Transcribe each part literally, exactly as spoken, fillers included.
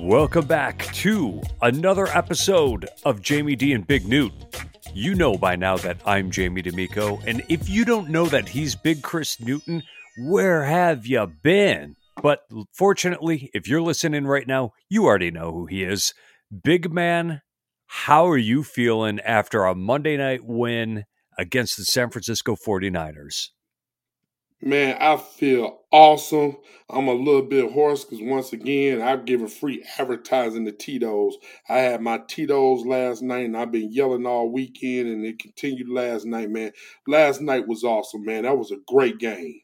Welcome back to another episode of Jamie D and Big Newt. You know by now that I'm Jamie D'Amico, and if you don't know that he's Big Chris Newton, where have you been? But fortunately, if you're listening right now, you already know who he is. Big man, how are you feeling after a Monday night win against the San Francisco forty-niners? Man, I feel awesome. I'm a little bit hoarse because, once again, I've given free advertising to Tito's. I had my Tito's last night, and I've been yelling all weekend, and it continued last night, man. Last night was awesome, man. That was a great game.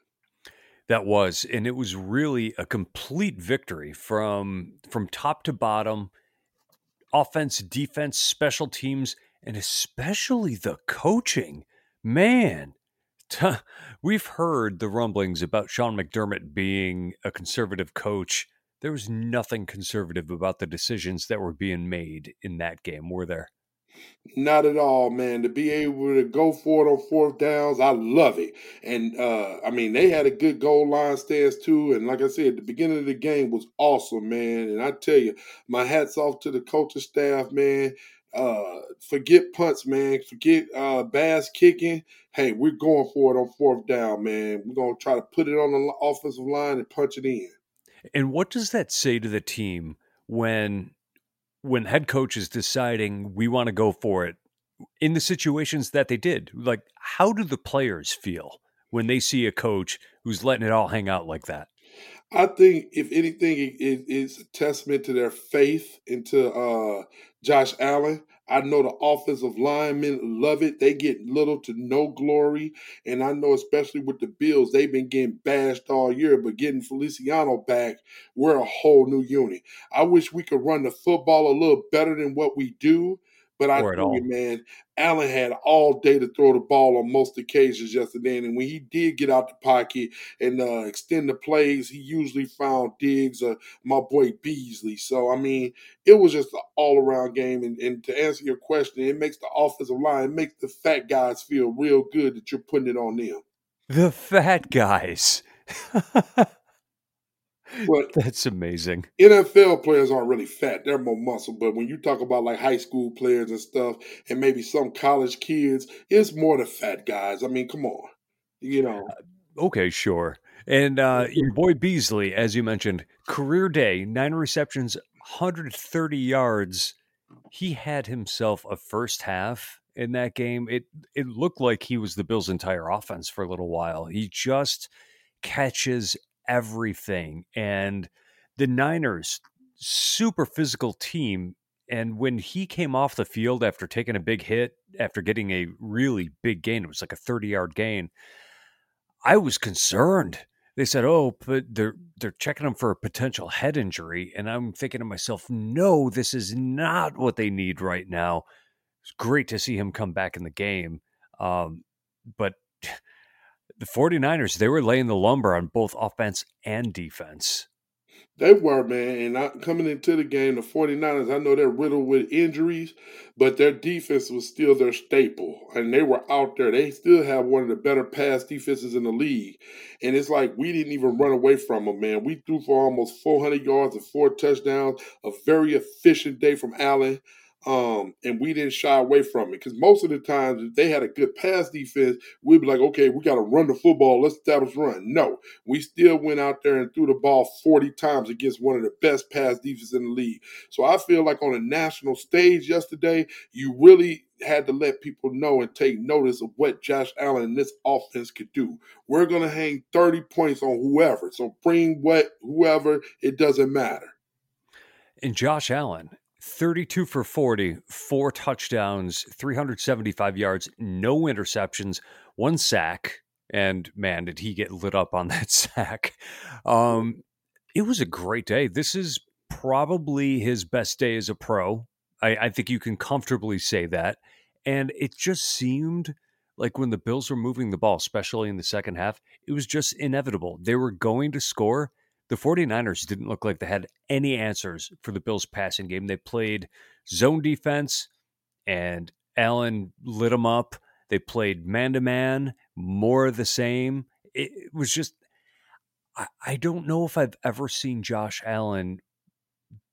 That was, and it was really a complete victory from from top to bottom, offense, defense, special teams, and especially the coaching. Man, t- we've heard the rumblings about Sean McDermott being a conservative coach. There was nothing conservative about the decisions that were being made in that game, were there? Not at all, man. To be able to go for it on fourth downs, I love it. And, uh, I mean, they had a good goal line stance, too. And like I said, the beginning of the game was awesome, man. And I tell you, my hat's off to the coaching staff, man. Uh, forget punts, man. Forget uh, bass kicking. Hey, we're going for it on fourth down, man. We're going to try to put it on the offensive line and punch it in. And what does that say to the team when – when head coach is deciding we want to go for it in the situations that they did? Like, how do the players feel when they see a coach who's letting it all hang out like that? I think, if anything, it, it, it's a testament to their faith into uh, Josh Allen. I know the offensive linemen love it. They get little to no glory. And I know, especially with the Bills, they've been getting bashed all year, but getting Feliciano back, we're a whole new unit. I wish we could run the football a little better than what we do, but I tell you, man, Allen had all day to throw the ball on most occasions yesterday. And when he did get out the pocket and uh, extend the plays, he usually found Diggs or my boy Beasley. So, I mean, it was just an all-around game. And, and to answer your question, it makes the offensive line, it makes the fat guys feel real good that you're putting it on them. The fat guys. But that's amazing. N F L players aren't really fat. They're more muscle. But when you talk about like high school players and stuff, and maybe some college kids, it's more the fat guys. I mean, come on. You know. Uh, okay, sure. And uh, your boy Beasley, as you mentioned, career day, nine receptions, one hundred thirty yards. He had himself a first half in that game. It, it looked like he was the Bills' entire offense for a little while. He just catches everything. And the Niners, super physical team. And when he came off the field after taking a big hit, after getting a really big gain, it was like a thirty yard gain. I was concerned. They said, oh, but they're, they're checking him for a potential head injury. And I'm thinking to myself, no, this is not what they need right now. It's great to see him come back in the game. Um, but the forty-niners, they were laying the lumber on both offense and defense. They were, man. And I, coming into the game, the forty-niners, I know they're riddled with injuries, but their defense was still their staple. And they were out there. They still have one of the better pass defenses in the league. And it's like we didn't even run away from them, man. We threw for almost four hundred yards and four touchdowns, a very efficient day from Allen. Um, and we didn't shy away from it because most of the times if they had a good pass defense, we'd be like, okay, we got to run the football. Let's establish run. No, we still went out there and threw the ball forty times against one of the best pass defenses in the league. So I feel like on a national stage yesterday, you really had to let people know and take notice of what Josh Allen and this offense could do. We're going to hang thirty points on whoever. So bring what, whoever, it doesn't matter. And Josh Allen, thirty-two for forty, four touchdowns, three hundred seventy-five yards, no interceptions, one sack. And man, did he get lit up on that sack. Um, it was a great day. This is probably his best day as a pro. I, I think you can comfortably say that. And it just seemed like when the Bills were moving the ball, especially in the second half, it was just inevitable. They were going to score. The 49ers didn't look like they had any answers for the Bills' passing game. They played zone defense, and Allen lit them up. They played man-to-man, more of the same. It, it was just, I, I don't know if I've ever seen Josh Allen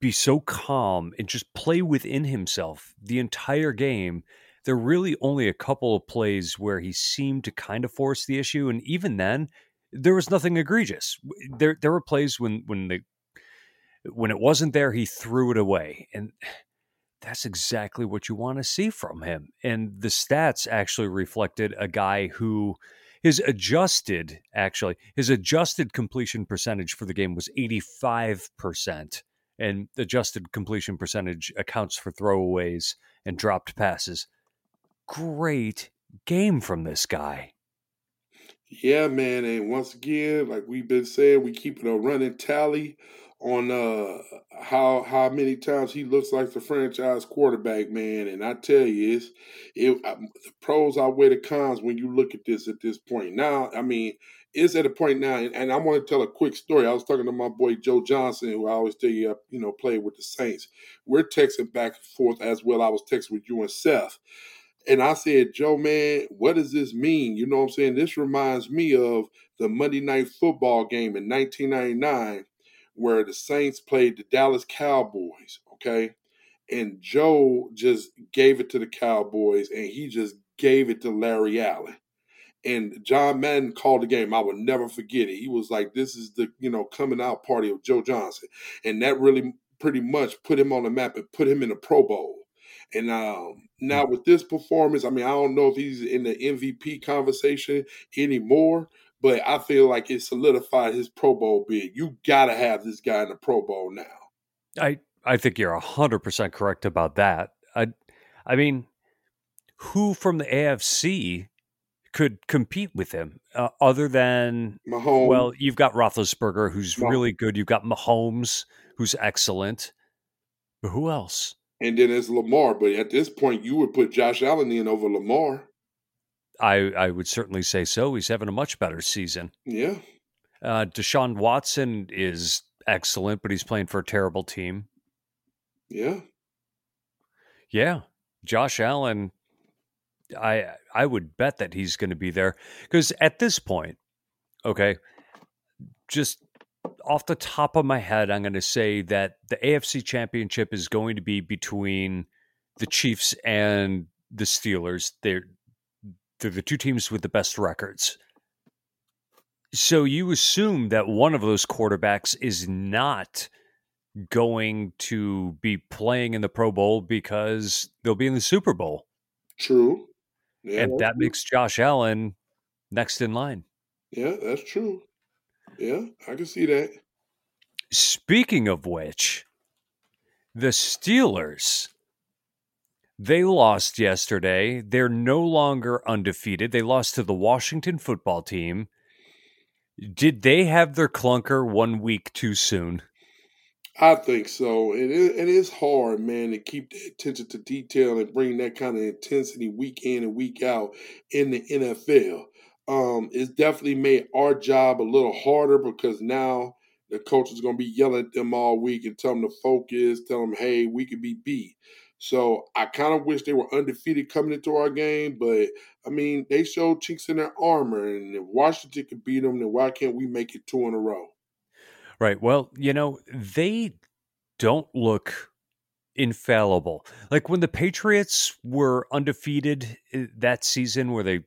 be so calm and just play within himself the entire game. There were really only a couple of plays where he seemed to kind of force the issue, and even then, there was nothing egregious. There, there were plays when when the when it wasn't there, he threw it away, and that's exactly what you want to see from him. And the stats actually reflected a guy who his adjusted actually his adjusted completion percentage for the game was eighty-five percent, and adjusted completion percentage accounts for throwaways and dropped passes. Great game from this guy. Yeah, man, and once again, like we've been saying, we keep a running tally on uh, how how many times he looks like the franchise quarterback, man. And I tell you, it's it, I, the pros outweigh the cons when you look at this at this point. Now, I mean, it's at a point now, and, and I want to tell a quick story. I was talking to my boy Joe Johnson, who I always tell you, you know, played with the Saints. We're texting back and forth as well. I was texting with you and Seth. And I said, Joe, man, what does this mean? You know what I'm saying? This reminds me of the Monday Night Football game in nineteen ninety-nine where the Saints played the Dallas Cowboys, okay? And Joe just gave it to the Cowboys, and he just gave it to Larry Allen. And John Madden called the game. I will never forget it. He was like, this is the, you know, coming out party of Joe Johnson. And that really pretty much put him on the map and put him in the Pro Bowl. And um, now with this performance, I mean, I don't know if he's in the M V P conversation anymore, but I feel like it solidified his Pro Bowl bid. You got to have this guy in the Pro Bowl now. I, I think you're one hundred percent correct about that. I, I mean, who from the A F C could compete with him uh, other than Mahomes? Well, you've got Roethlisberger, who's Mahomes. Really good. You've got Mahomes, who's excellent. But who else? And then it's Lamar, but at this point, you would put Josh Allen in over Lamar. I, I would certainly say so. He's having a much better season. Yeah. Uh, Deshaun Watson is excellent, but he's playing for a terrible team. Yeah. Yeah. Josh Allen, I I would bet that he's going to be there. Because at this point, okay, just... off the top of my head, I'm going to say that the A F C Championship is going to be between the Chiefs and the Steelers. They're, they're the two teams with the best records. So you assume that one of those quarterbacks is not going to be playing in the Pro Bowl because they'll be in the Super Bowl. True. Yeah, and that true. Makes Josh Allen next in line. Yeah, that's true. Yeah, I can see that. Speaking of which, the Steelers, they lost yesterday. They're no longer undefeated. They lost to the Washington football team. Did they have their clunker one week too soon? I think so. It is, it is hard, man, to keep the attention to detail and bring that kind of intensity week in and week out in the N F L. Um, it's definitely made our job a little harder because now the coach is going to be yelling at them all week and tell them to focus, tell them, hey, we could be beat. So I kind of wish they were undefeated coming into our game, but, I mean, they showed chinks in their armor, and if Washington could beat them, then why can't we make it two in a row? Right. Well, you know, they don't look infallible. Like when the Patriots were undefeated that season where they,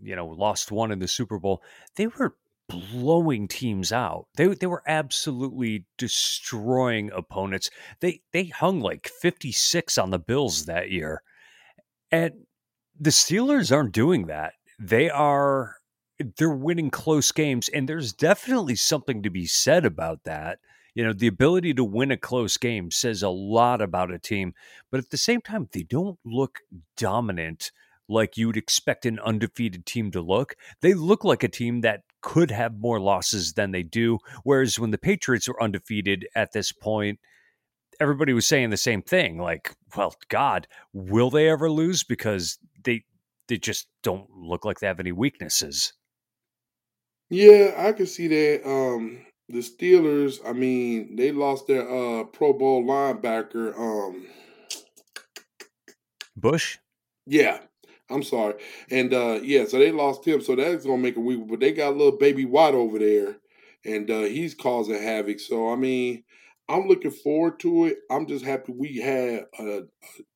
you know, lost one in the Super Bowl, they were blowing teams out. They they were absolutely destroying opponents. They they hung like fifty-six on the Bills that year. And the Steelers aren't doing that. They are they're winning close games, and there's definitely something to be said about that. You know, the ability to win a close game says a lot about a team, but at the same time, they don't look dominant like you'd expect an undefeated team to look. They look like a team that could have more losses than they do, whereas when the Patriots were undefeated at this point, everybody was saying the same thing, like, well, God, will they ever lose? Because they they just don't look like they have any weaknesses. Yeah, I can see that. Um, the Steelers, I mean, they lost their uh, Pro Bowl linebacker. Um... Bush? Yeah. I'm sorry. And, uh, yeah, so they lost him. So that's going to make a week. But they got a little baby Watt over there, and uh, he's causing havoc. So, I mean, I'm looking forward to it. I'm just happy we had a, a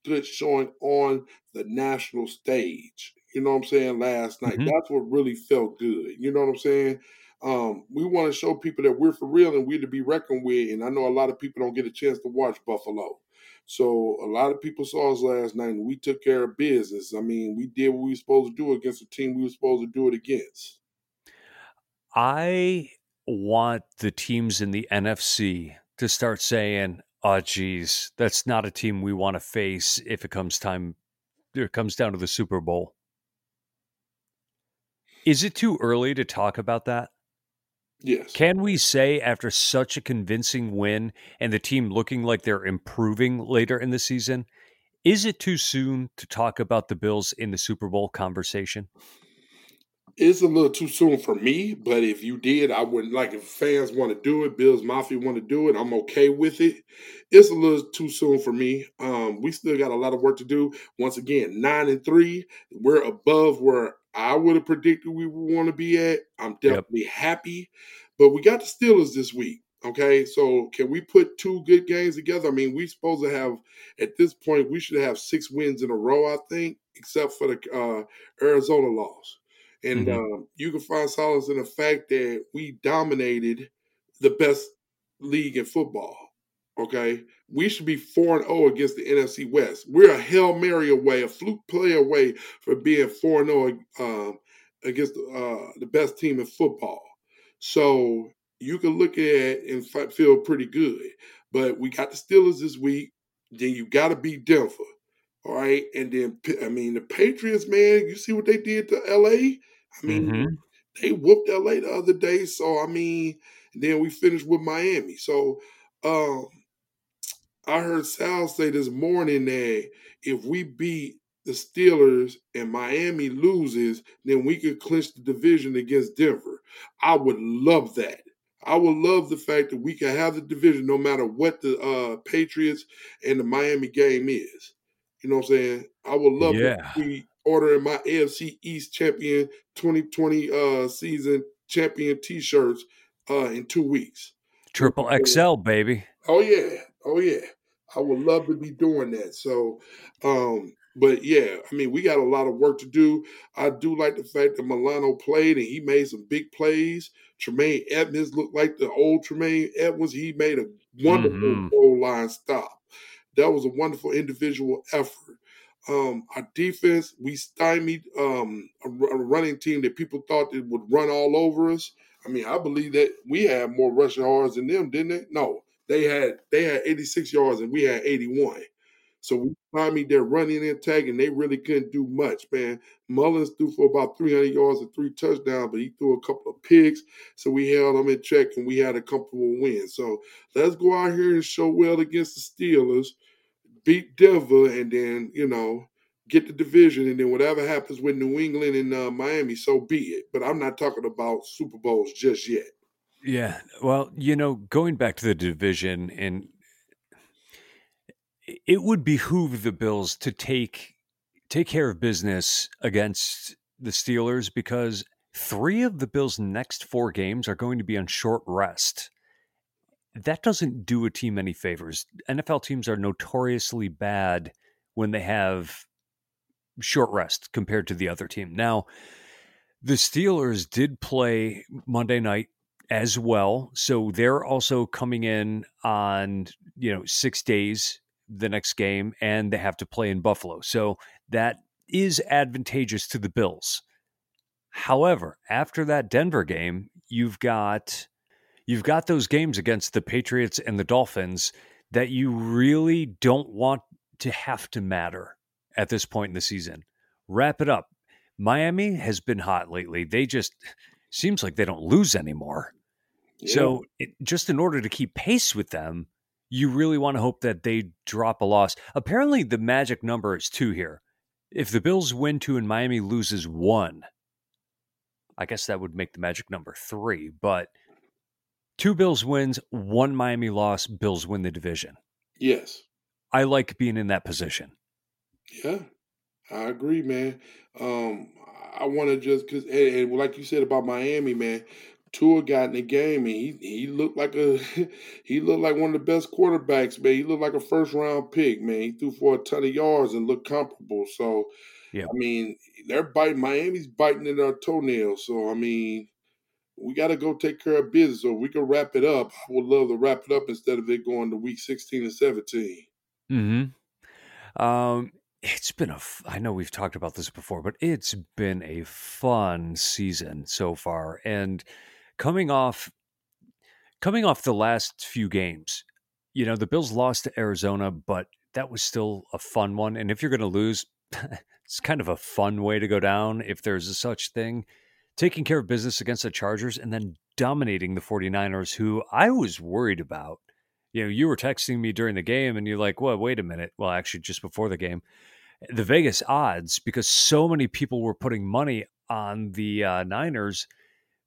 good showing on the national stage. You know what I'm saying? Last night. Mm-hmm. That's what really felt good. You know what I'm saying? Um, we want to show people that we're for real and we're to be reckoned with. And I know a lot of people don't get a chance to watch Buffalo. So a lot of people saw us last night, and we took care of business. I mean, we did what we were supposed to do against the team we were supposed to do it against. I want the teams in the N F C to start saying, oh, geez, that's not a team we want to face if it comes time, it comes down to the Super Bowl. Is it too early to talk about that? Yes. Can we say after such a convincing win and the team looking like they're improving later in the season, is it too soon to talk about the Bills in the Super Bowl conversation? It's a little too soon for me, but if you did, I wouldn't like if fans want to do it, Bills Mafia want to do it, I'm okay with it. It's a little too soon for me. Um, we still got a lot of work to do. Once again, nine and three, we're above where I would have predicted we would want to be at. I'm definitely yep. happy. But we got the Steelers this week, okay? So can we put two good games together? I mean, we're supposed to have, at this point, we should have six wins in a row, I think, except for the uh, Arizona loss. And mm-hmm. uh, you can find solace in the fact that we dominated the best league in football, okay? We should be four and oh against the N F C West. We're a Hail Mary away, a fluke play away for being four and oh uh, against uh, the best team in football. So you can look at it and f- feel pretty good. But we got the Steelers this week. Then you got to beat Denver, all right? And then, I mean, the Patriots, man, you see what they did to L A? I mean, mm-hmm. they whooped L A the other day. So, I mean, then we finished with Miami. So, um. I heard Sal say this morning that if we beat the Steelers and Miami loses, then we could clinch the division against Denver. I would love that. I would love the fact that we can have the division no matter what the uh, Patriots and the Miami game is. You know what I'm saying? I would love yeah. to be ordering my A F C East champion twenty twenty uh, season champion T-shirts uh, in two weeks. Triple X L, baby. Oh, yeah. Oh, yeah. I would love to be doing that. So, um, but yeah, I mean, we got a lot of work to do. I do like the fact that Milano played and he made some big plays. Tremaine Edmonds looked like the old Tremaine Edmonds. He made a wonderful mm-hmm. goal line stop. That was a wonderful individual effort. Um, our defense, we stymied um, a, a running team that people thought that would run all over us. I mean, I believe that we had more rushing yards than them, didn't they? No. They had they had eighty-six yards and we had eighty-one. So we stymied their running attack and they really couldn't do much, man. Mullins threw for about three hundred yards and three touchdowns, but he threw a couple of picks. So we held them in check and we had a comfortable win. So let's go out here and show well against the Steelers, beat Denver, and then, you know, get the division. And then whatever happens with New England and uh, Miami, so be it. But I'm not talking about Super Bowls just yet. Yeah, well, you know, going back to the division, and it would behoove the Bills to take take care of business against the Steelers because three of the Bills' next four games are going to be on short rest. that doesn't do a team any favors. N F L teams are notoriously bad when they have short rest compared to the other team. Now, the Steelers did play Monday night as well, so they're also coming in on, you know, six days the next game, and they have to play in Buffalo. So that is advantageous to the Bills. However, after that Denver game, you've got you've got those games against the Patriots and the Dolphins that you really don't want to have to matter at this point in the season. Wrap it up. Miami has been hot lately. They just seems like they don't lose anymore. Yeah. So it, just in order to keep pace with them, you really want to hope that they drop a loss. Apparently the magic number is two here. If the Bills win two and Miami loses one, I guess that would make the magic number three, but two Bills wins, one Miami loss, Bills win the division. Yes. I like being in that position. Yeah, I agree, man. Um, I want to just, because, and, and like you said about Miami, man, Tua got in the game, and he, he looked like a he looked like one of the best quarterbacks, man. He looked like a first round pick, man. He threw for a ton of yards and looked comparable. So, yeah. I mean, they're biting. Miami's biting in our toenails. So, I mean, we got to go take care of business, or we can wrap it up. I would love to wrap it up instead of it going to week sixteen and seventeen. Mm-hmm. Um, it's been a. I know we've talked about this before, but it's been a fun season so far, and. Coming off coming off the last few games, you know, the Bills lost to Arizona, but that was still a fun one. And if you're going to lose, it's kind of a fun way to go down, if there's a such thing. Taking care of business against the Chargers and then dominating the 49ers, who I was worried about. You know, you were texting me during the game and you're like, well, wait a minute. Well, actually, just before the game, the Vegas odds, because so many people were putting money on the uh, Niners,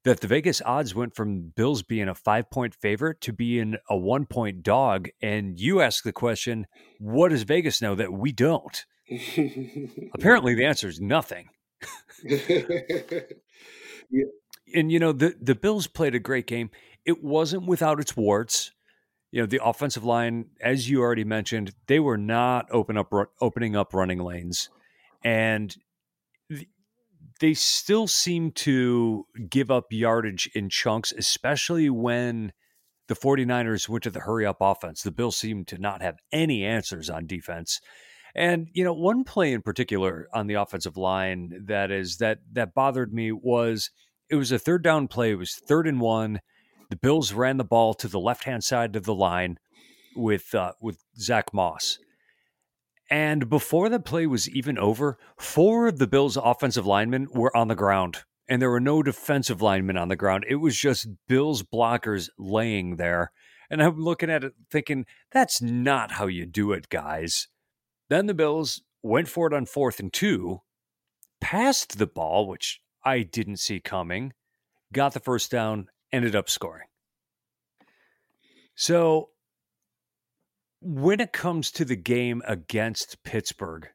that the Vegas odds went from Bills being a five-point favorite to being a one-point dog. And you ask the question, what does Vegas know that we don't? Apparently the answer is nothing. Yeah. And, you know, the, the Bills played a great game. It wasn't without its warts. You know, the offensive line, as you already mentioned, they were not open up, opening up running lanes. And the, They still seem to give up yardage in chunks, especially when the 49ers went to the hurry-up offense. The Bills seemed to not have any answers on defense. And, you know, one play in particular on the offensive line that is that that bothered me was it was a third down play. It was third and one. The Bills ran the ball to the left-hand side of the line with uh, with Zach Moss. And before the play was even over, four of the Bills' offensive linemen were on the ground, and there were no defensive linemen on the ground. It was just Bills' blockers laying there. And I'm looking at it thinking, that's not how you do it, guys. Then the Bills went for it on fourth and two, passed the ball, which I didn't see coming, got the first down, ended up scoring. So when it comes to the game against Pittsburgh,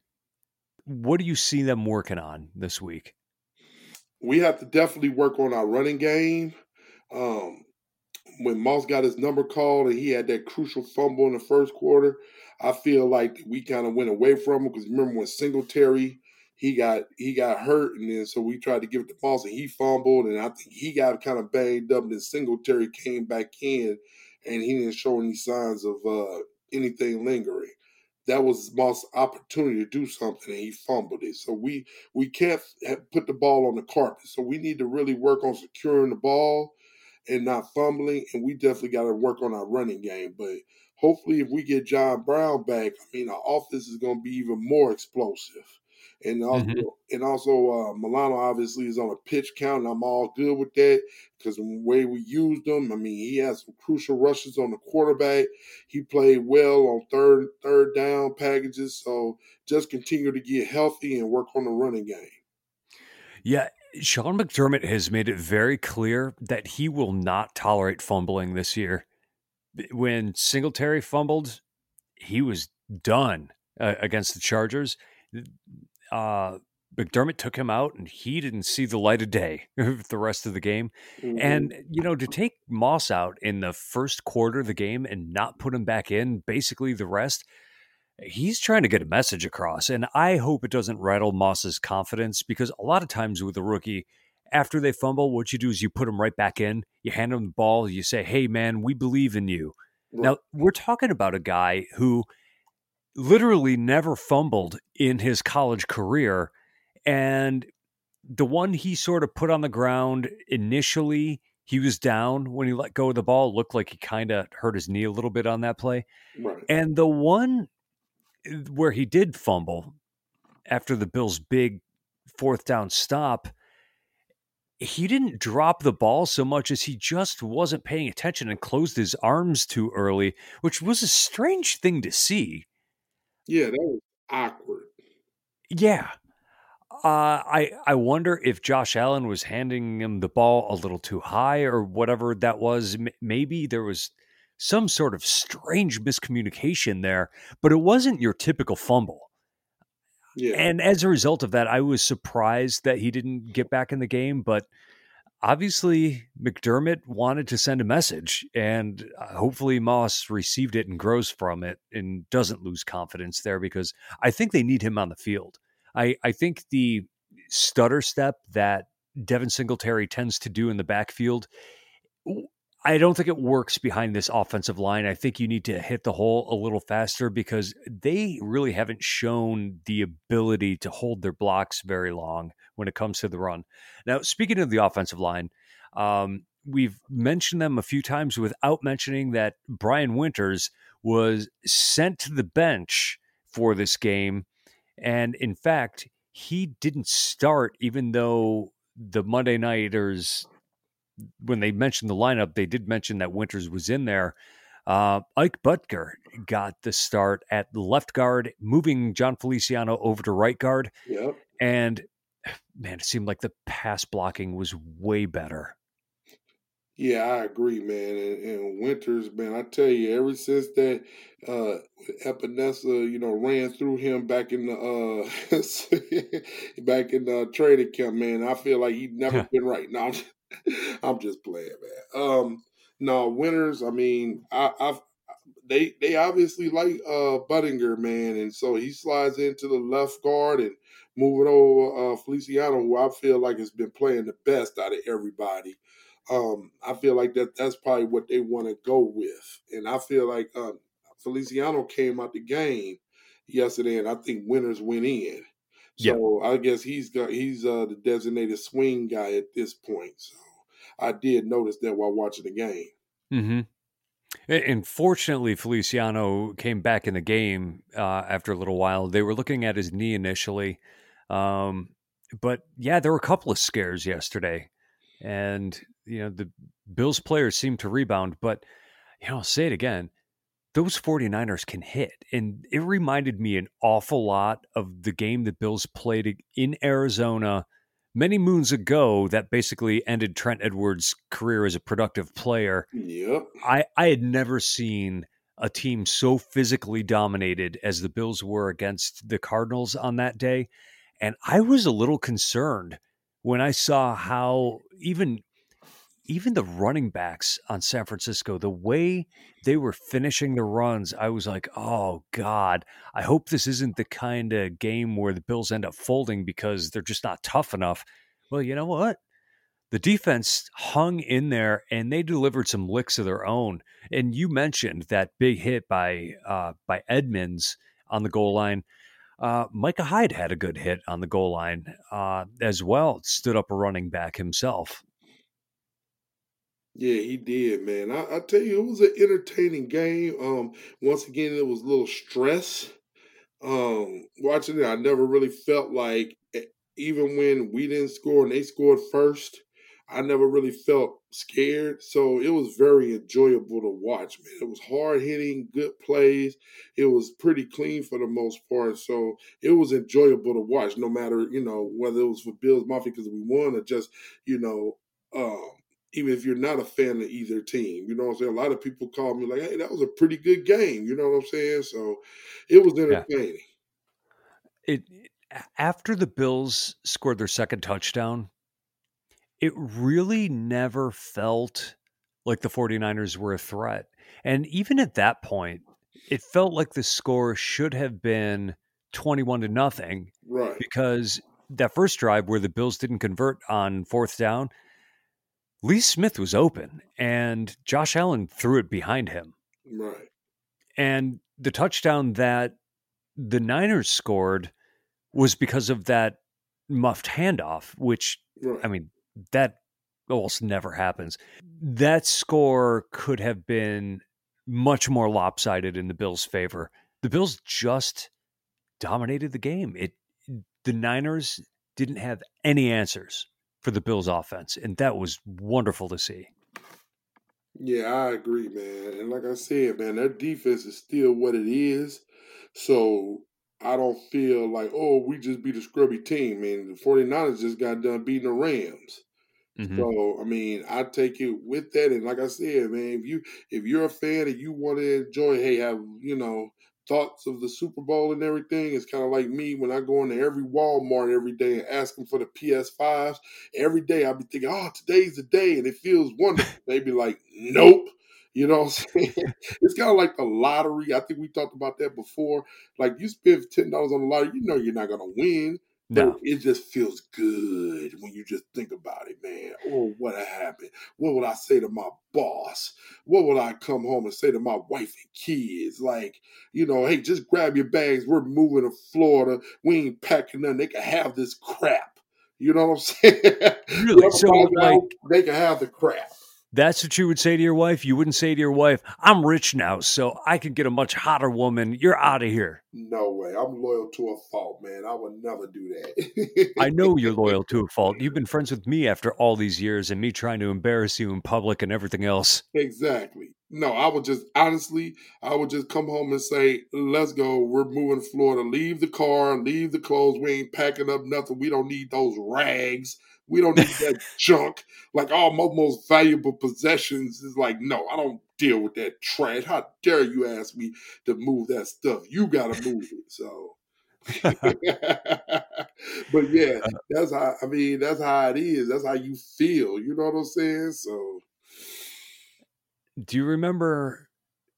what do you see them working on this week? We have to definitely work on our running game. Um, when Moss got his number called and he had that crucial fumble in the first quarter, I feel like we kind of went away from him, because remember when Singletary, he got he got hurt, and then so we tried to give it to Moss and he fumbled, and I think he got kind of banged up, and then Singletary came back in and he didn't show any signs of uh, – anything lingering. That was Moss' opportunity to do something, and he fumbled it. So we we can't put the ball on the carpet. So we need to really work on securing the ball and not fumbling, and we definitely got to work on our running game. But hopefully if we get John Brown back, I mean, our offense is going to be even more explosive. And also, mm-hmm. and also uh, Milano obviously is on a pitch count, and I'm all good with that, because the way we used him, I mean, he had some crucial rushes on the quarterback. He played well on third third down packages. So just continue to get healthy and work on the running game. Yeah, Sean McDermott has made it very clear that he will not tolerate fumbling this year. When Singletary fumbled, he was done uh, against the Chargers. Uh, McDermott took him out, and he didn't see the light of day the rest of the game. Mm-hmm. And, you know, to take Moss out in the first quarter of the game and not put him back in basically the rest, he's trying to get a message across. And I hope it doesn't rattle Moss's confidence, because a lot of times with a rookie, after they fumble, what you do is you put them right back in. You hand them the ball. You say, hey, man, we believe in you. Right. Now, we're talking about a guy who literally never fumbled in his college career. And the one he sort of put on the ground initially, he was down when he let go of the ball. It looked like he kind of hurt his knee a little bit on that play. Right. And the one where he did fumble after the Bills' big fourth down stop, he didn't drop the ball so much as he just wasn't paying attention and closed his arms too early, which was a strange thing to see. Yeah, that was awkward. Yeah. Uh, I, I wonder if Josh Allen was handing him the ball a little too high or whatever that was. M- maybe there was some sort of strange miscommunication there, but it wasn't your typical fumble. Yeah. And as a result of that, I was surprised that he didn't get back in the game, but obviously McDermott wanted to send a message, and hopefully Moss received it and grows from it and doesn't lose confidence there, because I think they need him on the field. I, I think the stutter step that Devin Singletary tends to do in the backfield, I don't think it works behind this offensive line. I think you need to hit the hole a little faster, because they really haven't shown the ability to hold their blocks very long when it comes to the run. Now, speaking of the offensive line, um, we've mentioned them a few times without mentioning that Brian Winters was sent to the bench for this game. And in fact, he didn't start, even though the Monday Nighters, when they mentioned the lineup, they did mention that Winters was in there. Uh, Ike Butker got the start at left guard, moving John Feliciano over to right guard. Yep. And, man, it seemed like the pass blocking was way better. Yeah, I agree, man. And, and Winters, man, I tell you, ever since that uh, Epinesa, you know, ran through him back in the uh, back in the training camp, man, I feel like he'd never been right. No, I'm just I'm just playing, man. Um, no, Winters, I mean, I, I've, they they obviously like uh, Buttinger, man, and so he slides into the left guard and moving over uh, Feliciano, who I feel like has been playing the best out of everybody. Um, I feel like that that's probably what they want to go with, and I feel like um, Feliciano came out the game yesterday, and I think Winters went in. So yep. I guess he's got, he's uh, the designated swing guy at this point. So I did notice that while watching the game. Mm-hmm. And fortunately, Feliciano came back in the game uh, after a little while. They were looking at his knee initially. Um, but, yeah, there were a couple of scares yesterday. And, you know, the Bills players seemed to rebound. But, you know, I'll say it again. Those forty-niners can hit, and it reminded me an awful lot of the game the Bills played in Arizona many moons ago that basically ended Trent Edwards' career as a productive player. Yep. I, I had never seen a team so physically dominated as the Bills were against the Cardinals on that day, and I was a little concerned when I saw how even – even the running backs on San Francisco, the way they were finishing the runs, I was like, oh, God, I hope this isn't the kind of game where the Bills end up folding because they're just not tough enough. Well, you know what? The defense hung in there, and they delivered some licks of their own. And you mentioned that big hit by uh, by Edmonds on the goal line. Uh, Micah Hyde had a good hit on the goal line uh, as well. Stood up a running back himself. Yeah, he did, man. I, I tell you, it was an entertaining game. Um, once again, it was a little stress. Um, watching it, I never really felt like, even when we didn't score and they scored first, I never really felt scared. So it was very enjoyable to watch, man. It was hard-hitting, good plays. It was pretty clean for the most part. So it was enjoyable to watch, no matter, you know, whether it was for Bills Mafia because we won or just, you know, um, even if you're not a fan of either team, you know what I'm saying? A lot of people call me like, hey, that was a pretty good game. You know what I'm saying? So it was entertaining. Yeah. It, after the Bills scored their second touchdown, it really never felt like the 49ers were a threat. And even at that point, it felt like the score should have been twenty-one to nothing, right? Because that first drive where the Bills didn't convert on fourth down, Lee Smith was open and Josh Allen threw it behind him. Right. And the touchdown that the Niners scored was because of that muffed handoff, which, right. I mean, that almost never happens. That score could have been much more lopsided in the Bills' favor. The Bills just dominated the game. It, the Niners didn't have any answers for the Bills' offense, and that was wonderful to see. Yeah, I agree, man. And like I said, man, their defense is still what it is. So I don't feel like, oh, we just beat a scrubby team. I mean, the 49ers just got done beating the Rams. Mm-hmm. So, I mean, I take it with that. And like I said, man, if, you, if you're a fan and you want to enjoy, hey, have, you know, thoughts of the Super Bowl and everything, it's kind of like me when I go into every Walmart every day and ask them for the P S fives. Every day I'll be thinking, oh, today's the day, and it feels wonderful. They be like, nope. You know what I'm saying? It's kind of like the lottery. I think we talked about that before. Like, you spend ten dollars on the lottery, you know you're not going to win. No. It just feels good when you just think about it, man. Oh, what happened? What would I say to my boss? What would I come home and say to my wife and kids? Like, you know, hey, just grab your bags. We're moving to Florida. We ain't packing nothing. They can have this crap. You know what I'm saying? Really? So, like, they can have the crap. That's what you would say to your wife? You wouldn't say to your wife, I'm rich now, so I can get a much hotter woman. You're out of here. No way. I'm loyal to a fault, man. I would never do that. I know you're loyal to a fault. You've been friends with me after all these years and me trying to embarrass you in public and everything else. Exactly. No, I would just, honestly, I would just come home and say, let's go. We're moving to Florida. Leave the car. Leave the clothes. We ain't packing up nothing. We don't need those rags. We don't need that junk. Like, all my most valuable possessions is like, no, I don't deal with that trash. How dare you ask me to move that stuff? You got to move it. So, but yeah, that's how, I mean, that's how it is. That's how you feel. You know what I'm saying? So, do you remember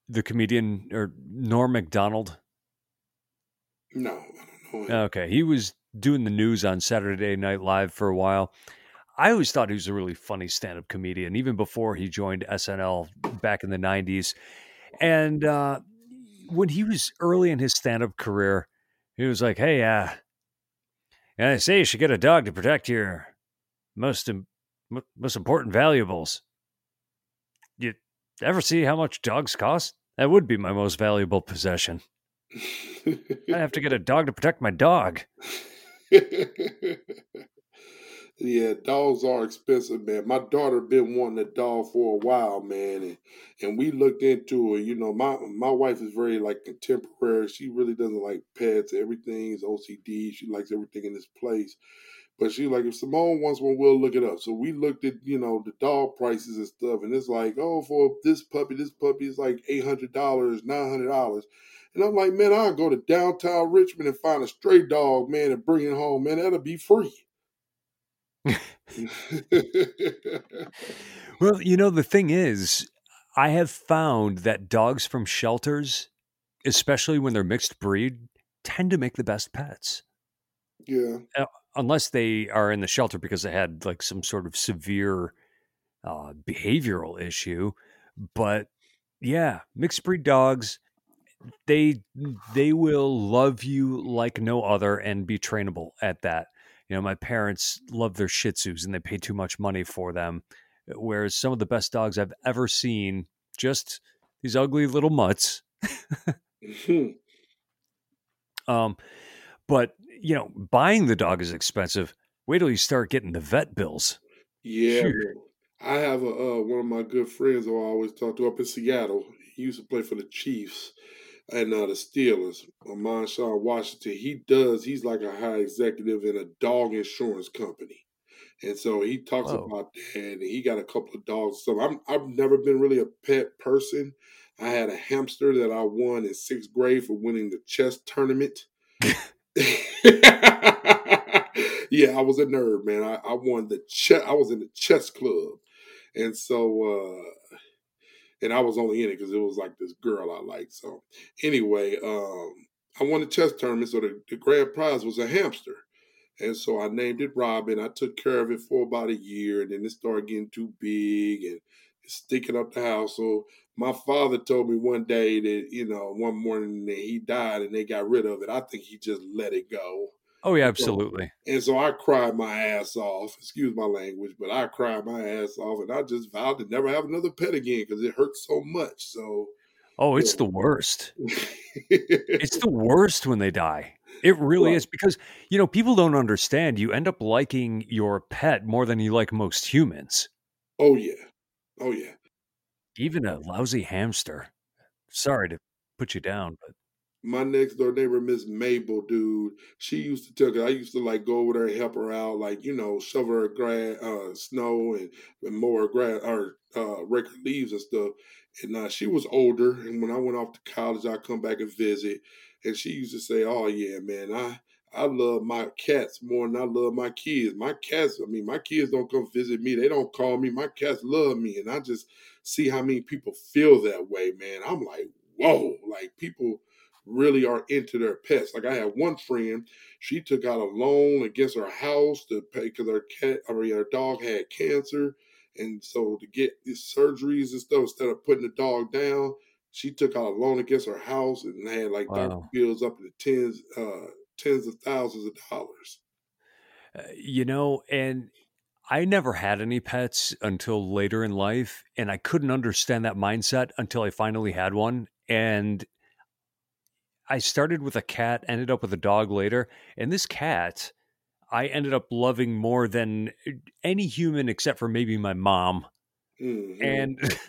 the comedian or Norm MacDonald? No, I don't know him. Okay. He was doing the news on Saturday Night Live for a while. I always thought he was a really funny stand-up comedian, even before he joined S N L back in the nineties. And uh, when he was early in his stand-up career, he was like, hey, uh, I say you should get a dog to protect your most im- most important valuables. You ever see how much dogs cost? That would be my most valuable possession. I have to get a dog to protect my dog. Yeah, dogs are expensive, man. My daughter been wanting a dog for a while, man, and, and we looked into it. You know, my my wife is very, like, contemporary. She really doesn't like pets. Everything is O C D. She likes everything in this place. But she like, if Simone wants one, we'll look it up. So we looked at, you know, the dog prices and stuff, and it's like, oh, for this puppy, this puppy is like eight hundred dollars, nine hundred dollars. And I'm like, man, I'll go to downtown Richmond and find a stray dog, man, and bring it home, man. That'll be free. Well, you know, the thing is, I have found that dogs from shelters, especially when they're mixed breed, tend to make the best pets. Yeah. Uh, unless they are in the shelter because they had, like, some sort of severe uh, behavioral issue. But yeah, mixed breed dogs, they they will love you like no other and be trainable at that. You know, my parents love their Shih Tzus and they pay too much money for them, whereas some of the best dogs I've ever seen, just these ugly little mutts. mm-hmm. Um, but, you know, buying the dog is expensive. Wait till you start getting the vet bills. Yeah. Sure. I have a, uh, one of my good friends who I always talk to up in Seattle. He used to play for the Chiefs and uh, the Steelers. Amon Sean Washington, he does, he's like a high executive in a dog insurance company. And so he talks oh. about that, and he got a couple of dogs. So I'm, I've never been really a pet person. I had a hamster that I won in sixth grade for winning the chess tournament. I was a nerd, man. I, I won the chess. I was in the chess club, and so uh, and I was only in it because it was like this girl I liked. So anyway, um, I won the chess tournament. So the, the grand prize was a hamster, and so I named it Robin. I took care of it for about a year, and then it started getting too big and sticking up the house. So my father told me one day that, you know, one morning that he died and they got rid of it. I think he just let it go. Oh, yeah, absolutely. So, and so I cried my ass off. Excuse my language, but I cried my ass off, and I just vowed to never have another pet again because it hurts so much. So, oh, it's yeah. the worst. It's the worst when they die. It really well, is because, you know, people don't understand. You end up liking your pet more than you like most humans. Oh, yeah. Oh, yeah. Even a lousy hamster. Sorry to put you down, but. My next door neighbor, Miss Mabel, dude, she used to tell her, I used to like go over there and help her out, like, you know, shovel her grass, uh, snow and, and mow her grass, or uh, rake her leaves and stuff. And uh, she was older. And when I went off to college, I'd come back and visit. And she used to say, oh, yeah, man, I, I love my cats more than I love my kids. My cats, I mean, my kids don't come visit me. They don't call me. My cats love me. And I just see how many people feel that way, man. I'm like, whoa, like people really are into their pets. Like I had one friend, she took out a loan against her house to pay because her cat, I mean, her dog had cancer. And so to get these surgeries and stuff, instead of putting the dog down, she took out a loan against her house and had like wow. doctor bills up in the tens, uh, tens of thousands of dollars. Uh, you know, and I never had any pets until later in life. And I couldn't understand that mindset until I finally had one. And I started with a cat, ended up with a dog later. And this cat, I ended up loving more than any human except for maybe my mom. Mm-hmm. And,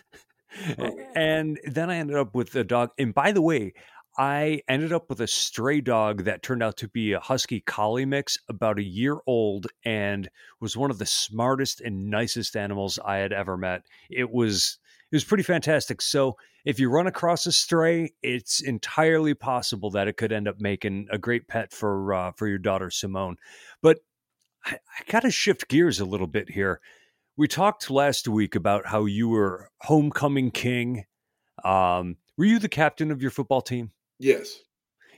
oh. and then I ended up with a dog. And by the way, I ended up with a stray dog that turned out to be a husky collie mix, about a year old, and was one of the smartest and nicest animals I had ever met. It was, it was pretty fantastic. So if you run across a stray, it's entirely possible that it could end up making a great pet for uh, for your daughter, Simone. But I, I got to shift gears a little bit here. We talked last week about how you were homecoming king. Um, were you the captain of your football team? Yes.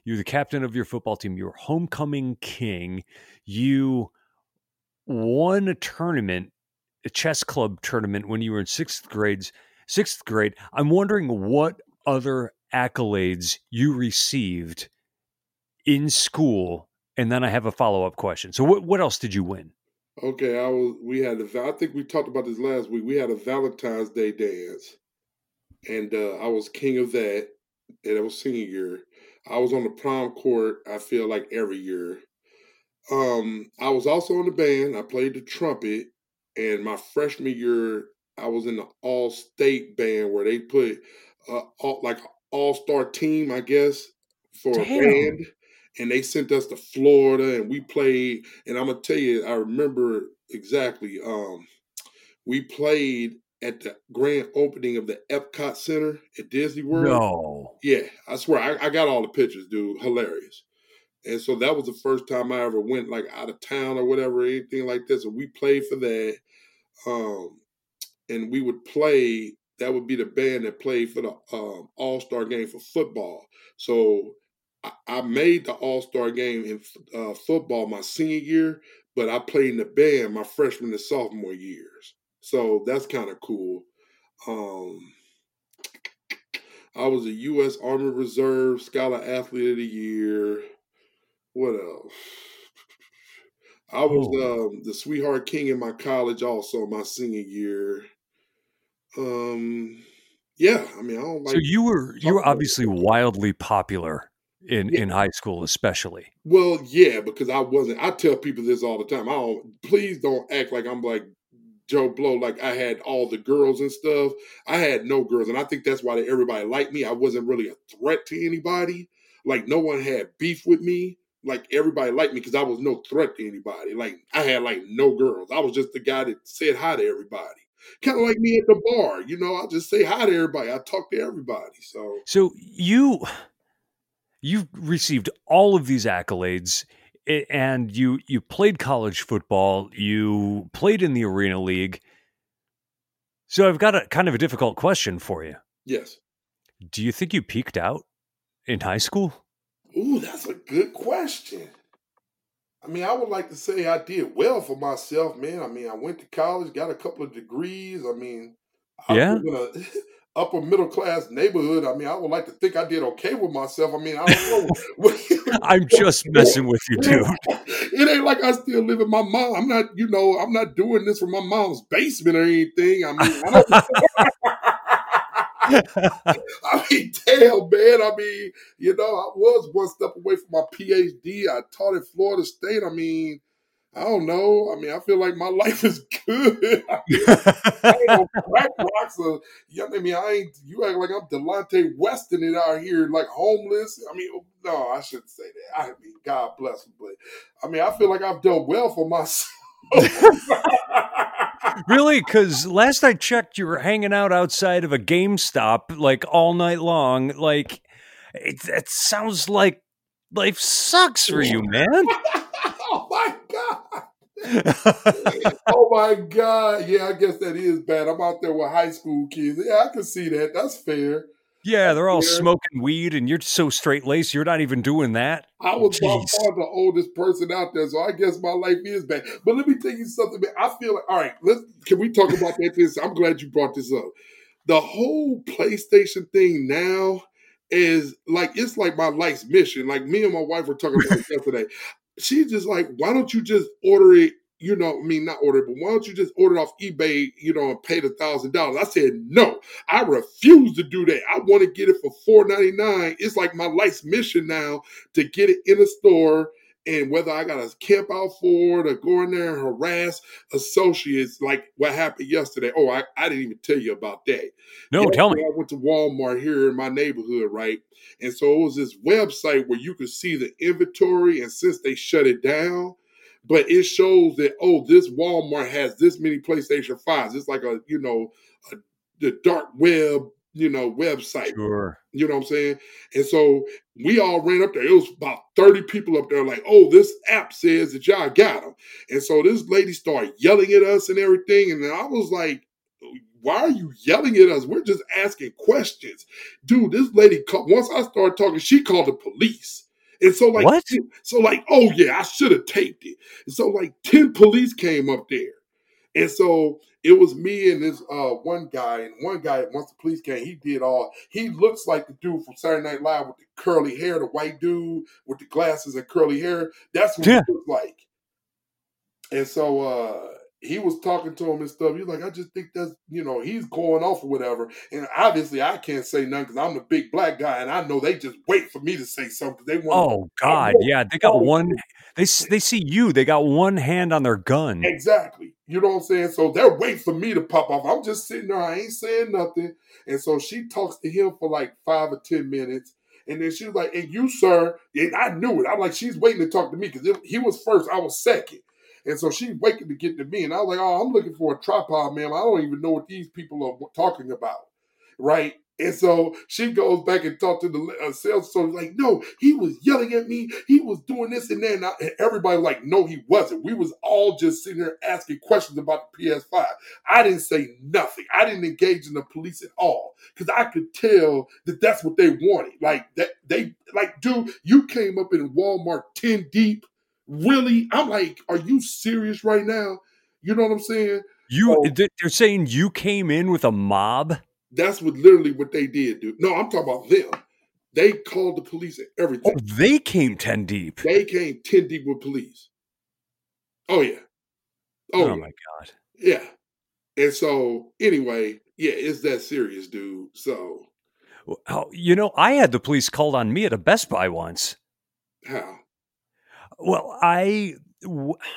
You're the captain of your football team. You're homecoming king. You won a tournament, a chess club tournament, when you were in sixth grades. Sixth grade. I'm wondering what other accolades you received in school, and then I have a follow-up question. So, what what else did you win? Okay, I was. We had. A, I think we talked about this last week. We had a Valentine's Day dance, and uh, I was king of that. And it was senior year. I was on the prom court. I feel like every year. Um, I was also in the band. I played the trumpet, and my freshman year, I was in the all-state band where they put uh, all, like an all-star team, I guess, for Damn. a band. And they sent us to Florida, and we played. And I'm going to tell you, I remember exactly. Um, we played at the grand opening of the Epcot Center at Disney World. No. Yeah, I swear. I, I got all the pictures, dude. Hilarious. And so that was the first time I ever went like out of town or whatever, anything like this. And we played for that. Um And we would play, that would be the band that played for the um, All-Star Game for football. So I, I made the All-Star Game in uh, football my senior year, but I played in the band my freshman and sophomore years. So that's kind of cool. Um, I was a U S Army Reserve Scholar Athlete of the Year. What else? I was um, the Sweetheart King in my college also my senior year. Um, yeah, I mean, I don't like. So you were you were obviously wildly popular in, yeah. in high school, especially. Well, yeah, because I wasn't. I tell people this all the time. I don't. Please don't act like I'm like Joe Blow, like I had all the girls and stuff. I had no girls, and I think that's why everybody liked me. I wasn't really a threat to anybody. Like no one had beef with me. Like everybody liked me because I was no threat to anybody. Like I had like no girls. I was just the guy that said hi to everybody. Kind of like me at the bar, you know, I just say hi to everybody. I talk to everybody. So, so you, you've received all of these accolades and you you played college football, you played in the Arena League. So I've got a kind of a difficult question for you. Yes. Do you think you peaked out in high school? Ooh, that's a good question. I mean, I would like to say I did well for myself, man. I mean, I went to college, got a couple of degrees. I mean, I yeah. was in an upper middle class neighborhood. I mean, I would like to think I did okay with myself. I mean, I don't know. I'm just messing with you, dude. It ain't like I still live with my mom. I'm not, you know, I'm not doing this from my mom's basement or anything. I mean, I don't I mean, damn, man. I mean, you know, I was one step away from my PhD. I taught at Florida State. I mean, I don't know. I mean, I feel like my life is good. I mean, I ain't no crack rocks or, you know what I mean? I ain't, you act like I'm Delonte Weston and out here like homeless. I mean, no, I shouldn't say that. I mean, God bless them. But I mean, I feel like I've done well for myself. Really? Because last I checked, you were hanging out outside of a GameStop like all night long. Like, it, it sounds like life sucks for you, man. Oh my God. Oh my God. Yeah, I guess that is bad. I'm out there with high school kids. Yeah, I can see that. That's fair. Yeah, they're all yeah. smoking weed, and you're so straight-laced, you're not even doing that. I was Jeez. by far the oldest person out there, so I guess my life is bad. But let me tell you something, man. I feel like, all right, let's, can we talk about that? This? I'm glad you brought this up. The whole PlayStation thing now is like, it's like my life's mission. Like, me and my wife were talking about it yesterday. She's just like, why don't you just order it? You know, I mean, not order it, but why don't you just order it off eBay, you know, and pay the one thousand dollars? I said, no, I refuse to do that. I want to get it for four ninety-nine. It's like my life's mission now to get it in a store, and whether I got to camp out for it or go in there and harass associates like what happened yesterday. Oh, I, I didn't even tell you about that. No, you know, tell me. I went to Walmart here in my neighborhood, right? And so it was this website where you could see the inventory, and since they shut it down, but it shows that, oh, this Walmart has this many PlayStation fives. It's like a, you know, a, the dark web, you know, website. Sure. You know what I'm saying? And so we all ran up there. It was about thirty people up there like, oh, this app says that y'all got them. And so this lady started yelling at us and everything. And then I was like, why are you yelling at us? We're just asking questions. Dude, this lady, once I started talking, she called the police. And so, like, what? so, like, oh, yeah, I should have taped it. And so, like, ten police came up there. And so it was me and this uh, one guy. And one guy, once the police came, he did all. He looks like the dude from Saturday Night Live with the curly hair, the white dude with the glasses and curly hair. That's what yeah. he looked like. And so uh, he was talking to him and stuff. He's like, I just think that's, you know, he's going off or whatever. And obviously I can't say nothing because I'm the big black guy, and I know they just wait for me to say something. They want. Oh, God. Yeah. They got one. They they see you. They got one hand on their gun. Exactly. You know what I'm saying? So they're waiting for me to pop off. I'm just sitting there. I ain't saying nothing. And so she talks to him for like five or ten minutes. And then she was like, and you, sir. And I knew it. I'm like, she's waiting to talk to me because he was first. I was second. And so she's waiting to get to me. And I was like, oh, I'm looking for a tripod, ma'am. I don't even know what these people are talking about, right? And so she goes back and talks to the uh, sales. So like, no, he was yelling at me. He was doing this and that. And, I, and everybody was like, no, he wasn't. We was all just sitting there asking questions about the P S five. I didn't say nothing. I didn't engage in the police at all because I could tell that that's what they wanted. Like, that they, like, dude, you came up in Walmart ten deep. Really? I'm like, are you serious right now? You know what I'm saying? You, oh, they're saying you came in with a mob? That's what literally what they did, dude. No, I'm talking about them. They called the police and everything. Oh, they came ten deep. They came ten deep with police. Oh, yeah. Oh, oh yeah. My God. Yeah. And so, anyway, yeah, it's that serious, dude. So, oh, you know, I had the police called on me at a Best Buy once. How? Well, I,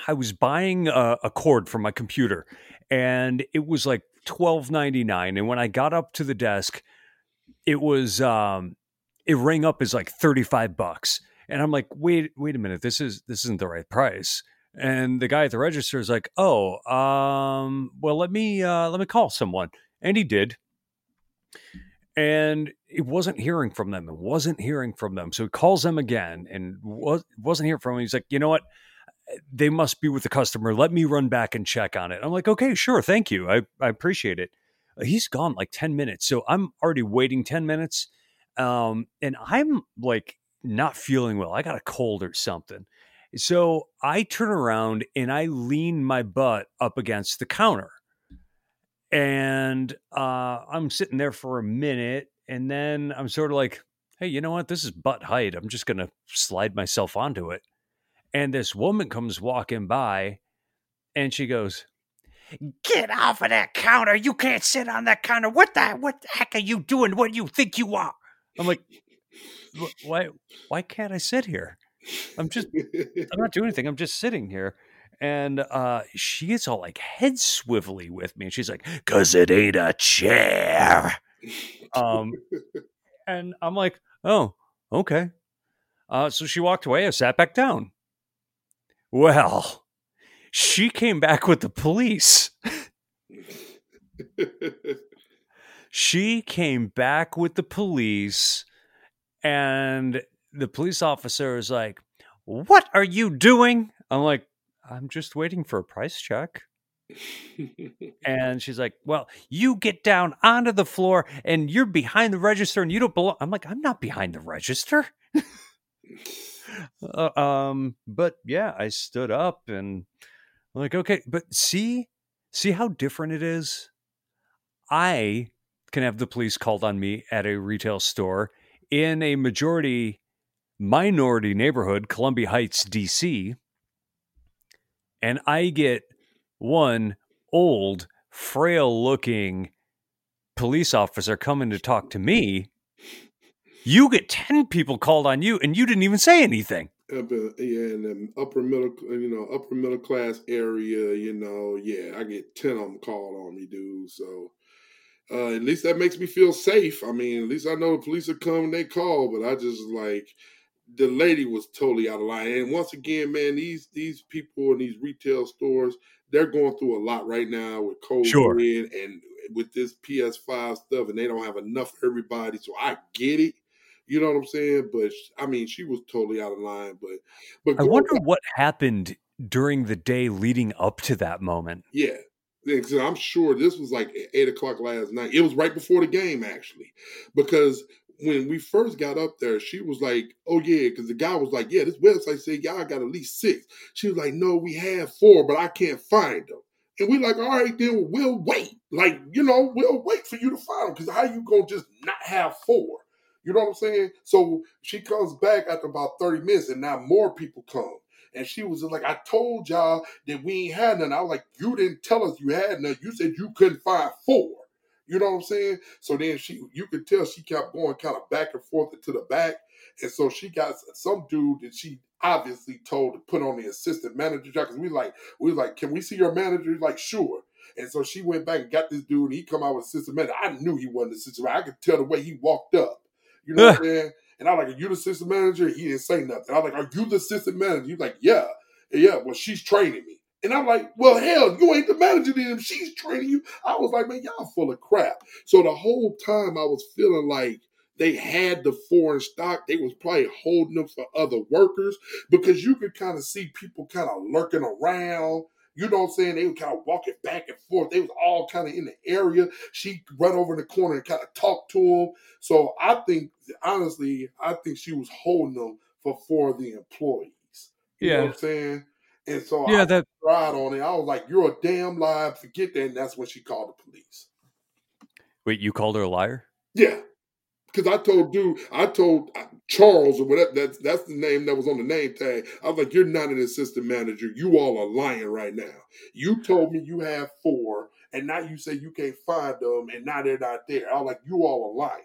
I was buying a, a cord for my computer, and it was like twelve ninety-nine. And when I got up to the desk, it was um, it rang up as like thirty-five bucks. And I'm like, wait, wait a minute, this is this isn't the right price. And the guy at the register is like, oh, um, well, let me uh, let me call someone, and he did. And It wasn't hearing from them. It wasn't hearing from them. So he calls them again and was, wasn't hearing from them. He's like, you know what? They must be with the customer. Let me run back and check on it. I'm like, okay, sure. Thank you. I, I appreciate it. He's gone like ten minutes. So I'm already waiting ten minutes. Um, and I'm like not feeling well. I got a cold or something. So I turn around and I lean my butt up against the counter. And uh, I'm sitting there for a minute. And then I'm sort of like, hey, you know what? This is butt height. I'm just going to slide myself onto it. And this woman comes walking by and she goes, get off of that counter. You can't sit on that counter. What the, what the heck are you doing? What do you think you are? I'm like, why, why can't I sit here? I'm just, I'm not doing anything. I'm just sitting here. And uh, she gets all like head swivelly with me. And she's like, cause it ain't a chair. Um, and I'm like, oh, okay. Uh, so she walked away. I sat back down. Well, she came back with the police. She came back with the police, and the police officer is like, what are you doing? I'm like, I'm just waiting for a price check. And she's like, well, you get down onto the floor and you're behind the register and you don't belong. I'm like, I'm not behind the register. Uh, um, but yeah, I stood up and I'm like, okay, but see, see how different it is. I can have the police called on me at a retail store in a majority minority neighborhood, Columbia Heights, D C. And I get one old, frail looking police officer coming to talk to me. You get ten people called on you, and you didn't even say anything. Yeah, in the upper middle, you know, upper middle class area, you know, yeah, I get ten of them called on me, dude. So uh, at least that makes me feel safe. I mean, at least I know the police will come and they call. But I just like the lady was totally out of line. And once again, man, these these people in these retail stores, they're going through a lot right now with COVID sure. and with this P S five stuff, and they don't have enough for everybody. So I get it. You know what I'm saying? But I mean, she was totally out of line, but, but I wonder back. What happened during the day leading up to that moment. Yeah. I'm sure this was like eight o'clock last night. It was right before the game actually, because when we first got up there, she was like, oh yeah. Cause the guy was like, yeah, this website said y'all got at least six. She was like, no, we have four, but I can't find them. And we like, all right, then we'll wait. Like, you know, we'll wait for you to find them. Cause how you going to just not have four? You know what I'm saying? So she comes back after about thirty minutes, and now more people come. And she was like, I told y'all that we ain't had none. I was like, you didn't tell us you had none. You said you couldn't find four. You know what I'm saying? So then she, you could tell she kept going kind of back and forth into the back. And so she got some dude that she obviously told to put on the assistant manager job. Because we like, we like, can we see your manager? He's like, sure. And so she went back and got this dude, and he come out with assistant manager. I knew he wasn't the assistant manager. I could tell the way he walked up. You know what I'm saying? And I was like, are you the assistant manager? He didn't say nothing. I was like, are you the assistant manager? He's like, yeah. And yeah, well, she's training me. And I'm like, well, hell, you ain't the manager then. She's training you. I was like, man, y'all full of crap. So the whole time I was feeling like they had the foreign stock. They was probably holding them for other workers because you could kind of see people kind of lurking around. You know what I'm saying? They were kind of walking back and forth. They was all kind of in the area. She ran over in the corner and kind of talked to him. So I think, honestly, I think she was holding them for, for the employees. You yeah. know what I'm saying? And so yeah, I that... tried on it. I was like, you're a damn liar. Forget that. And that's when she called the police. Wait, you called her a liar? Yeah. Because I told dude, I told Charles or whatever, that's, that's the name that was on the name tag. I was like, you're not an assistant manager. You all are lying right now. You told me you have four, and now you say you can't find them, and now they're not there. I was like, you all are lying.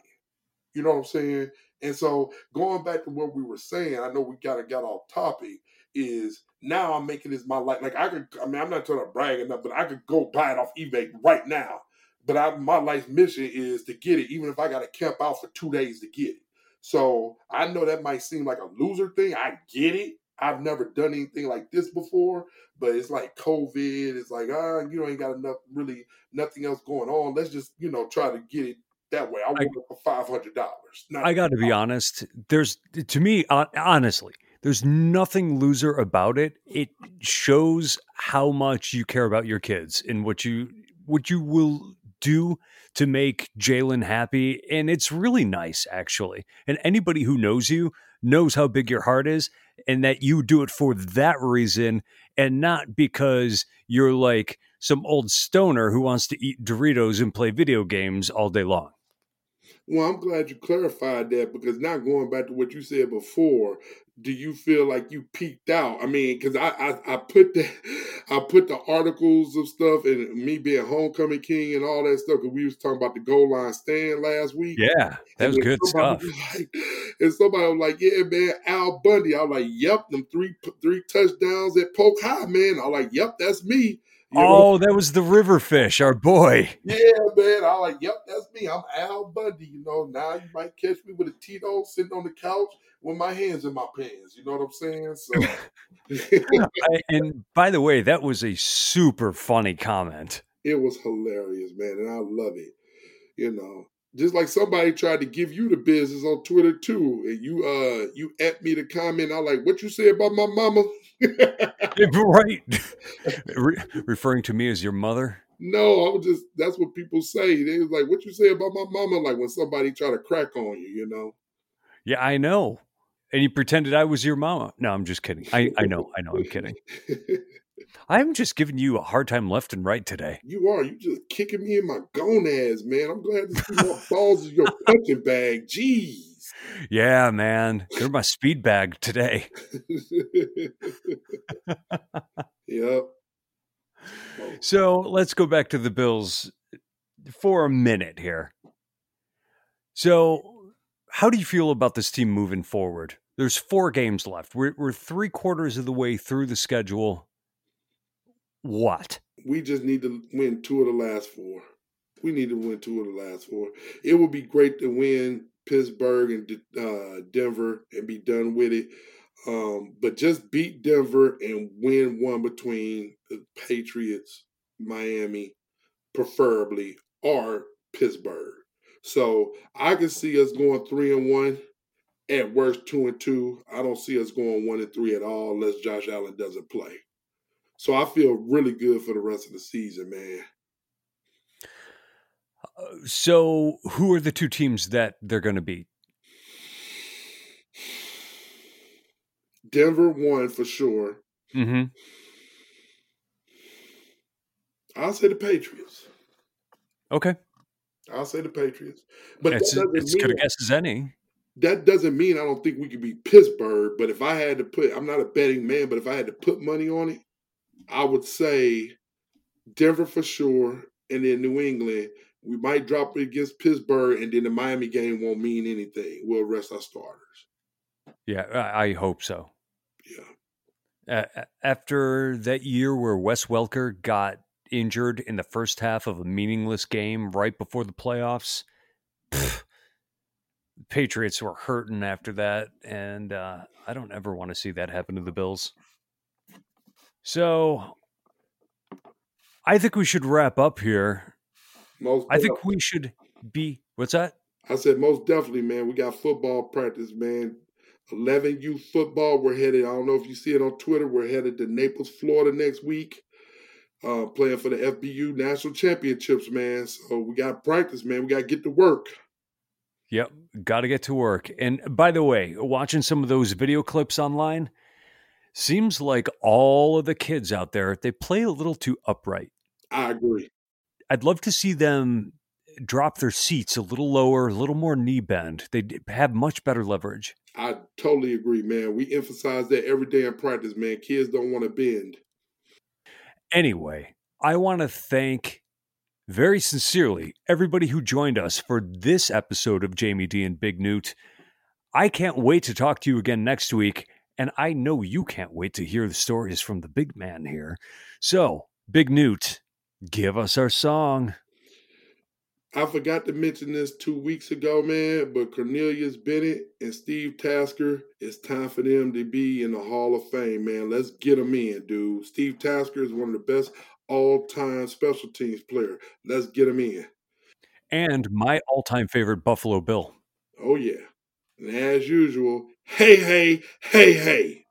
You know what I'm saying? And so going back to what we were saying, I know we kind of got off topic, is now I'm making this my life. Like I could, I mean, I'm not trying to brag enough, but I could go buy it off eBay right now. But I, my life mission is to get it, even if I got to camp out for two days to get it. So I know that might seem like a loser thing. I get it. I've never done anything like this before, but it's like COVID. It's like, ah, you know, ain't got enough, really nothing else going on. Let's just, you know, try to get it that way. I want it for five hundred dollars. I got to be honest. There's, to me, honestly, there's nothing loser about it. It shows how much you care about your kids and what you, what you will do to make Jalen happy. And it's really nice, actually. And anybody who knows you knows how big your heart is and that you do it for that reason and not because you're like some old stoner who wants to eat Doritos and play video games all day long. Well, I'm glad you clarified that, because now going back to what you said before, do you feel like you peaked out? I mean, because I, I, I put the I put the articles of stuff and me being homecoming king and all that stuff, because we was talking about the goal line stand last week. Yeah, that was good stuff. Like, and somebody was like, yeah, man, Al Bundy. I was like, yep, them three three touchdowns at Polk High, man. I was like, yep, that's me. You know? Oh, that was the Riverfish, our boy. Yeah, man. I was like, yep, that's me. I'm Al Bundy. You know, now you might catch me with a Tito's sitting on the couch with my hands in my pants. You know what I'm saying? So, I, and by the way, that was a super funny comment. It was hilarious, man, and I love it. You know, just like somebody tried to give you the business on Twitter too, and you uh you at me to comment. I was like, what you say about my mama? Right. Re- referring to me as your mother? No, I was just, that's what people say. They was like, what you say about my mama? Like when somebody try to crack on you, you know? Yeah, I know. And you pretended I was your mama. No, I'm just kidding. I, I know. I know. I'm kidding. I'm just giving you a hard time left and right today. You are. You just kicking me in my gonads, man. I'm glad to see my balls in your punching bag. Jeez. Yeah, man. They're my speed bag today. Yep. So let's go back to the Bills for a minute here. So how do you feel about this team moving forward? There's four games left. We're, we're three quarters of the way through the schedule. What? We just need to win two of the last four. We need to win two of the last four. It would be great to win Pittsburgh and uh, Denver and be done with it. Um, but just beat Denver and win one between the Patriots, Miami, preferably, or Pittsburgh. So I can see us going three and one, at worst two and two. I don't see us going one and three at all unless Josh Allen doesn't play. So I feel really good for the rest of the season, man. So who are the two teams that they're going to beat? Denver won for sure. Mm-hmm. I'll say the Patriots. Okay. I'll say the Patriots. But it's as good a guess as any. That doesn't mean I don't think we could beat Pittsburgh, but if I had to put, I'm not a betting man, but if I had to put money on it, I would say Denver for sure, and then New England. We might drop it against Pittsburgh, and then the Miami game won't mean anything. We'll rest our starters. Yeah, I hope so. Yeah. Uh, after that year where Wes Welker got injured in the first half of a meaningless game right before the playoffs, pff, the Patriots were hurting after that, and uh, I don't ever want to see that happen to the Bills. So I think we should wrap up here. Most I think we should be, what's that? I said, most definitely, man. We got football practice, man. eleven youth football. We're headed, I don't know if you see it on Twitter, we're headed to Naples, Florida next week, uh, playing for the F B U National Championships, man. So we got practice, man. We got to get to work. Yep. Got to get to work. And by the way, watching some of those video clips online, seems like all of the kids out there, they play a little too upright. I agree. I'd love to see them drop their seats a little lower, a little more knee bend. They have much better leverage. I totally agree, man. We emphasize that every day in practice, man. Kids don't want to bend. Anyway, I want to thank very sincerely everybody who joined us for this episode of Jamie D and Big Newt. I can't wait to talk to you again next week, and I know you can't wait to hear the stories from the big man here. So, Big Newt, give us our song. I forgot to mention this two weeks ago, man, but Cornelius Bennett and Steve Tasker, it's time for them to be in the Hall of Fame, man. Let's get them in, dude. Steve Tasker is one of the best all-time special teams player. Let's get him in. and my all-time favorite Buffalo Bill. Oh, yeah. And as usual, hey, hey, hey, hey.